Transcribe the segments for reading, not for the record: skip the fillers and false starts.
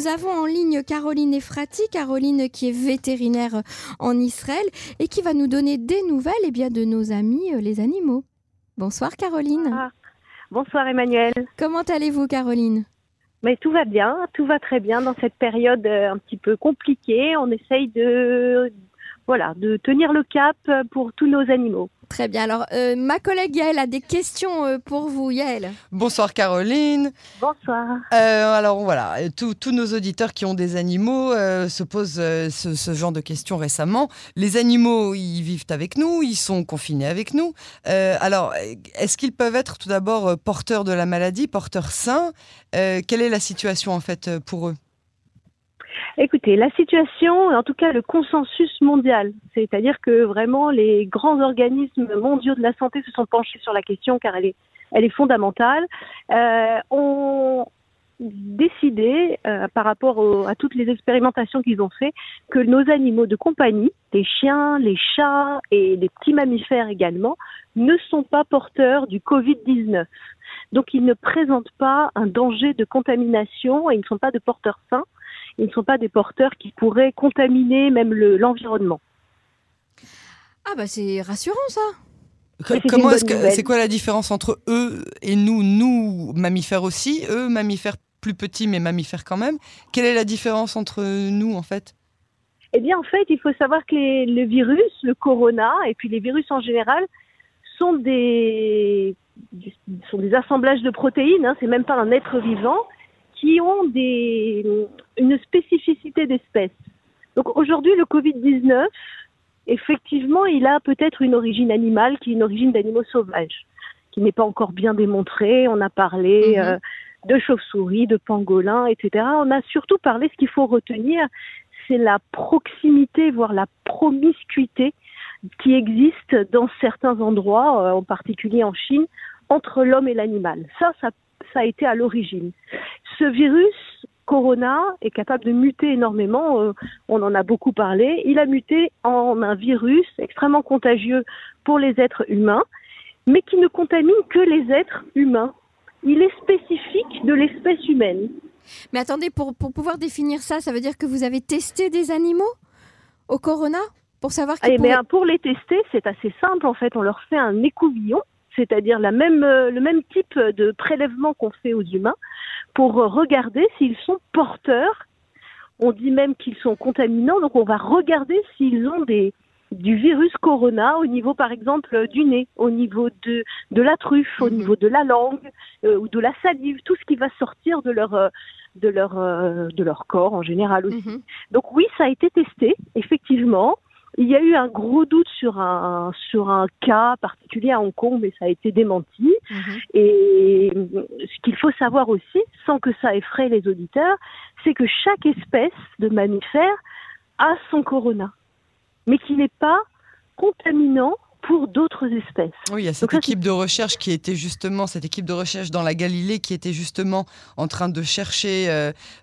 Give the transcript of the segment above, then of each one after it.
nous avons en ligne Caroline Ephrati, Caroline qui est vétérinaire en Israël et qui va nous donner des nouvelles eh bien, de nos amis les animaux. Bonsoir Caroline. Bonsoir, bonsoir Emmanuel. Comment allez-vous Caroline ? Mais tout va bien, tout va très bien dans cette période un petit peu compliquée. On essaye de tenir le cap pour tous nos animaux. Très bien. Alors, ma collègue Yael a des questions pour vous. Yael. Bonsoir Caroline. Bonsoir. Alors voilà, tous nos auditeurs qui ont des animaux se posent ce genre de questions récemment. Les animaux, ils vivent avec nous, ils sont confinés avec nous. Alors, est-ce qu'ils peuvent être tout d'abord porteurs de la maladie, porteurs sains ? Quelle est la situation en fait pour eux ? Écoutez, la situation, en tout cas le consensus mondial, c'est-à-dire que vraiment les grands organismes mondiaux de la santé se sont penchés sur la question car elle est fondamentale, ont décidé par rapport à toutes les expérimentations qu'ils ont fait que nos animaux de compagnie, les chiens, les chats et les petits mammifères également, ne sont pas porteurs du Covid-19. Donc ils ne présentent pas un danger de contamination et ils ne sont pas de porteurs sains. Ils ne sont pas des porteurs qui pourraient contaminer même l'environnement. Ah bah c'est rassurant ça. C'est quoi la différence entre eux et nous mammifères aussi, eux mammifères plus petits mais mammifères quand même. Quelle est la différence entre nous en fait ? Eh bien en fait il faut savoir que le virus, le corona et puis les virus en général sont des assemblages de protéines, hein, c'est même pas un être vivant, qui ont une spécificité d'espèce. Donc aujourd'hui, le Covid-19, effectivement, il a peut-être une origine animale qui est une origine d'animaux sauvages, qui n'est pas encore bien démontrée. On a parlé de chauves-souris, de pangolins, etc. On a surtout parlé, ce qu'il faut retenir, c'est la proximité, voire la promiscuité qui existe dans certains endroits, en particulier en Chine, entre l'homme et l'animal. Ça a été à l'origine. Ce virus, Corona, est capable de muter énormément, on en a beaucoup parlé. Il a muté en un virus extrêmement contagieux pour les êtres humains, mais qui ne contamine que les êtres humains. Il est spécifique de l'espèce humaine. Mais attendez, pour pouvoir définir ça, ça veut dire que vous avez testé des animaux au Corona pour savoir qu'ils pour les tester, c'est assez simple en fait. On leur fait un écouvillon. C'est-à-dire le même type de prélèvement qu'on fait aux humains, pour regarder s'ils sont porteurs. On dit même qu'ils sont contaminants, donc on va regarder s'ils ont du virus corona au niveau, par exemple, du nez, au niveau de la truffe, au niveau de la langue ou de la salive, tout ce qui va sortir de leur corps en général aussi. Donc oui, ça a été testé, effectivement. Il y a eu un gros doute sur un cas particulier à Hong Kong, mais ça a été démenti. Et ce qu'il faut savoir aussi, sans que ça effraie les auditeurs, c'est que chaque espèce de mammifère a son corona, mais qui n'est pas contaminant pour d'autres espèces. Oui, il y a cette équipe de recherche dans la Galilée qui était justement en train de chercher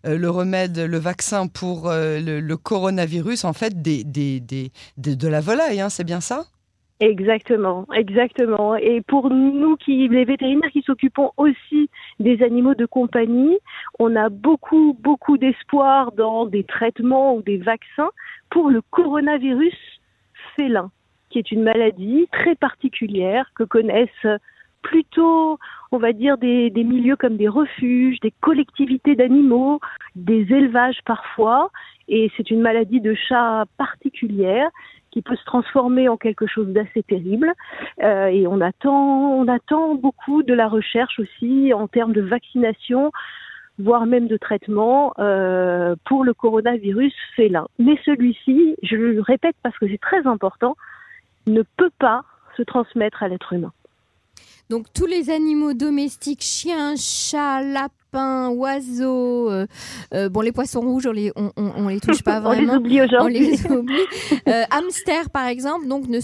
le remède, le vaccin pour le coronavirus, en fait, de la volaille, hein, c'est bien ça ? Exactement, exactement. Et pour nous, les vétérinaires qui s'occupons aussi des animaux de compagnie, on a beaucoup, beaucoup d'espoir dans des traitements ou des vaccins pour le coronavirus félin, qui est une maladie très particulière que connaissent plutôt, on va dire, des milieux comme des refuges, des collectivités d'animaux, des élevages parfois. Et c'est une maladie de chat particulière qui peut se transformer en quelque chose d'assez terrible. Et on attend beaucoup de la recherche aussi en termes de vaccination, voire même de traitement pour le coronavirus félin. Mais celui-ci, je le répète parce que c'est très important, ne peut pas se transmettre à l'être humain. Donc tous les animaux domestiques, chiens, chats, lapins, oiseaux, les poissons rouges, on les touche pas vraiment. On les oublie aujourd'hui. Hamsters par exemple, donc ne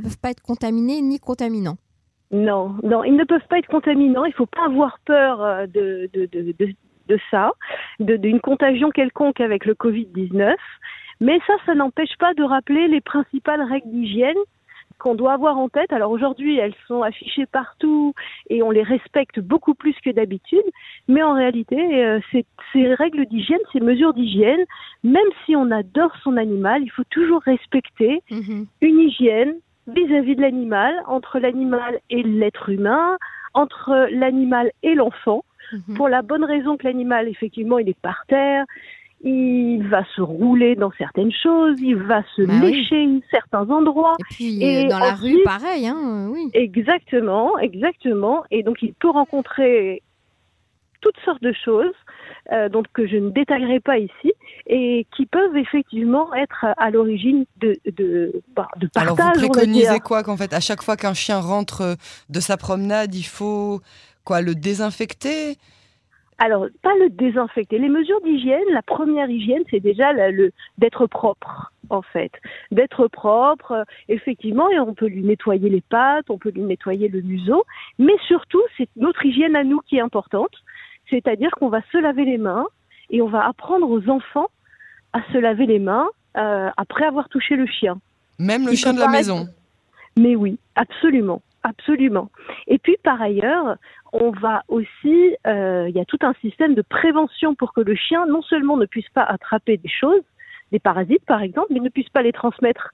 peuvent pas être contaminés ni contaminants. Non, ils ne peuvent pas être contaminants. Il ne faut pas avoir peur de ça, d'une contagion quelconque avec le Covid-19. Mais ça n'empêche pas de rappeler les principales règles d'hygiène qu'on doit avoir en tête. Alors aujourd'hui, elles sont affichées partout et on les respecte beaucoup plus que d'habitude. Mais en réalité, ces règles d'hygiène, ces mesures d'hygiène, même si on adore son animal, il faut toujours respecter une hygiène vis-à-vis de l'animal, entre l'animal et l'être humain, entre l'animal et l'enfant, pour la bonne raison que l'animal, effectivement, il est par terre, il va se rouler dans certaines choses, il va se lécher certains endroits. Et puis et dans la rue, pareil. Exactement. Et donc, il peut rencontrer toutes sortes de choses donc que je ne détaillerai pas ici et qui peuvent effectivement être à l'origine de partage. Alors, vous préconisez quoi qu'en fait, à chaque fois qu'un chien rentre de sa promenade, il faut le désinfecter? Alors, pas le désinfecter. Les mesures d'hygiène, la première hygiène, c'est déjà d'être propre, en fait. D'être propre, effectivement, et on peut lui nettoyer les pattes, on peut lui nettoyer le museau, mais surtout, c'est notre hygiène à nous qui est importante, c'est-à-dire qu'on va se laver les mains et on va apprendre aux enfants à se laver les mains après avoir touché le chien. Même le chien de la maison. Mais oui, absolument. Absolument. Et puis, par ailleurs, on va aussi... il y a tout un système de prévention pour que le chien, non seulement ne puisse pas attraper des choses, des parasites par exemple, mais ne puisse pas les transmettre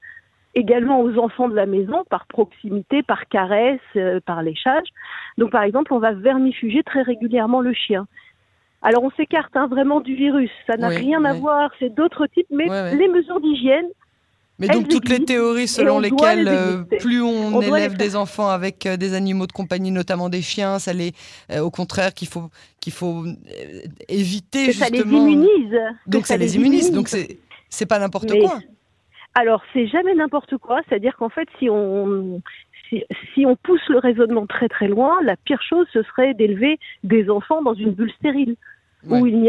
également aux enfants de la maison par proximité, par caresse, par léchage. Donc, par exemple, on va vermifuger très régulièrement le chien. Alors, on s'écarte vraiment du virus. Ça n'a rien à voir, c'est d'autres types, mais les mesures d'hygiène... Mais donc toutes les théories selon lesquelles plus on élève des enfants avec des animaux de compagnie, notamment des chiens, ça les, au contraire, qu'il faut éviter que justement. Ça les immunise. Donc ça les immunise. Donc c'est pas n'importe quoi. Alors c'est jamais n'importe quoi. C'est-à-dire qu'en fait, si on pousse le raisonnement très très loin, la pire chose ce serait d'élever des enfants dans une bulle stérile. Ouais. Où il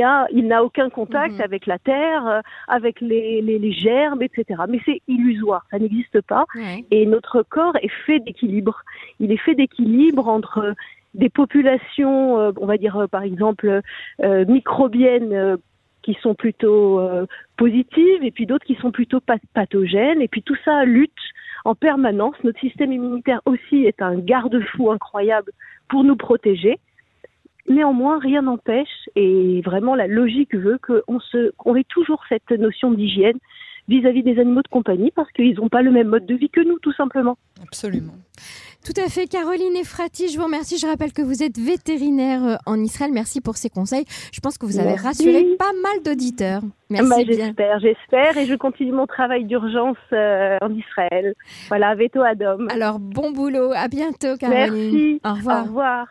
n'a aucun contact avec la terre, avec les germes, etc. Mais c'est illusoire, ça n'existe pas. Ouais. Et notre corps est fait d'équilibre. Il est fait d'équilibre entre des populations, on va dire par exemple microbiennes qui sont plutôt positives, et puis d'autres qui sont plutôt pathogènes. Et puis tout ça lutte en permanence. Notre système immunitaire aussi est un garde-fou incroyable pour nous protéger. Néanmoins, rien n'empêche, et vraiment la logique veut qu'on ait toujours cette notion d'hygiène vis-à-vis des animaux de compagnie, parce qu'ils n'ont pas le même mode de vie que nous, tout simplement. Absolument. Tout à fait. Caroline Ephrati, je vous remercie. Je rappelle que vous êtes vétérinaire en Israël. Merci pour ces conseils. Je pense que vous avez rassuré pas mal d'auditeurs. Merci bien. J'espère. Et je continue mon travail d'urgence en Israël. Voilà, veto ad hoc. Alors, bon boulot. À bientôt, Caroline. Merci. Au revoir. Au revoir.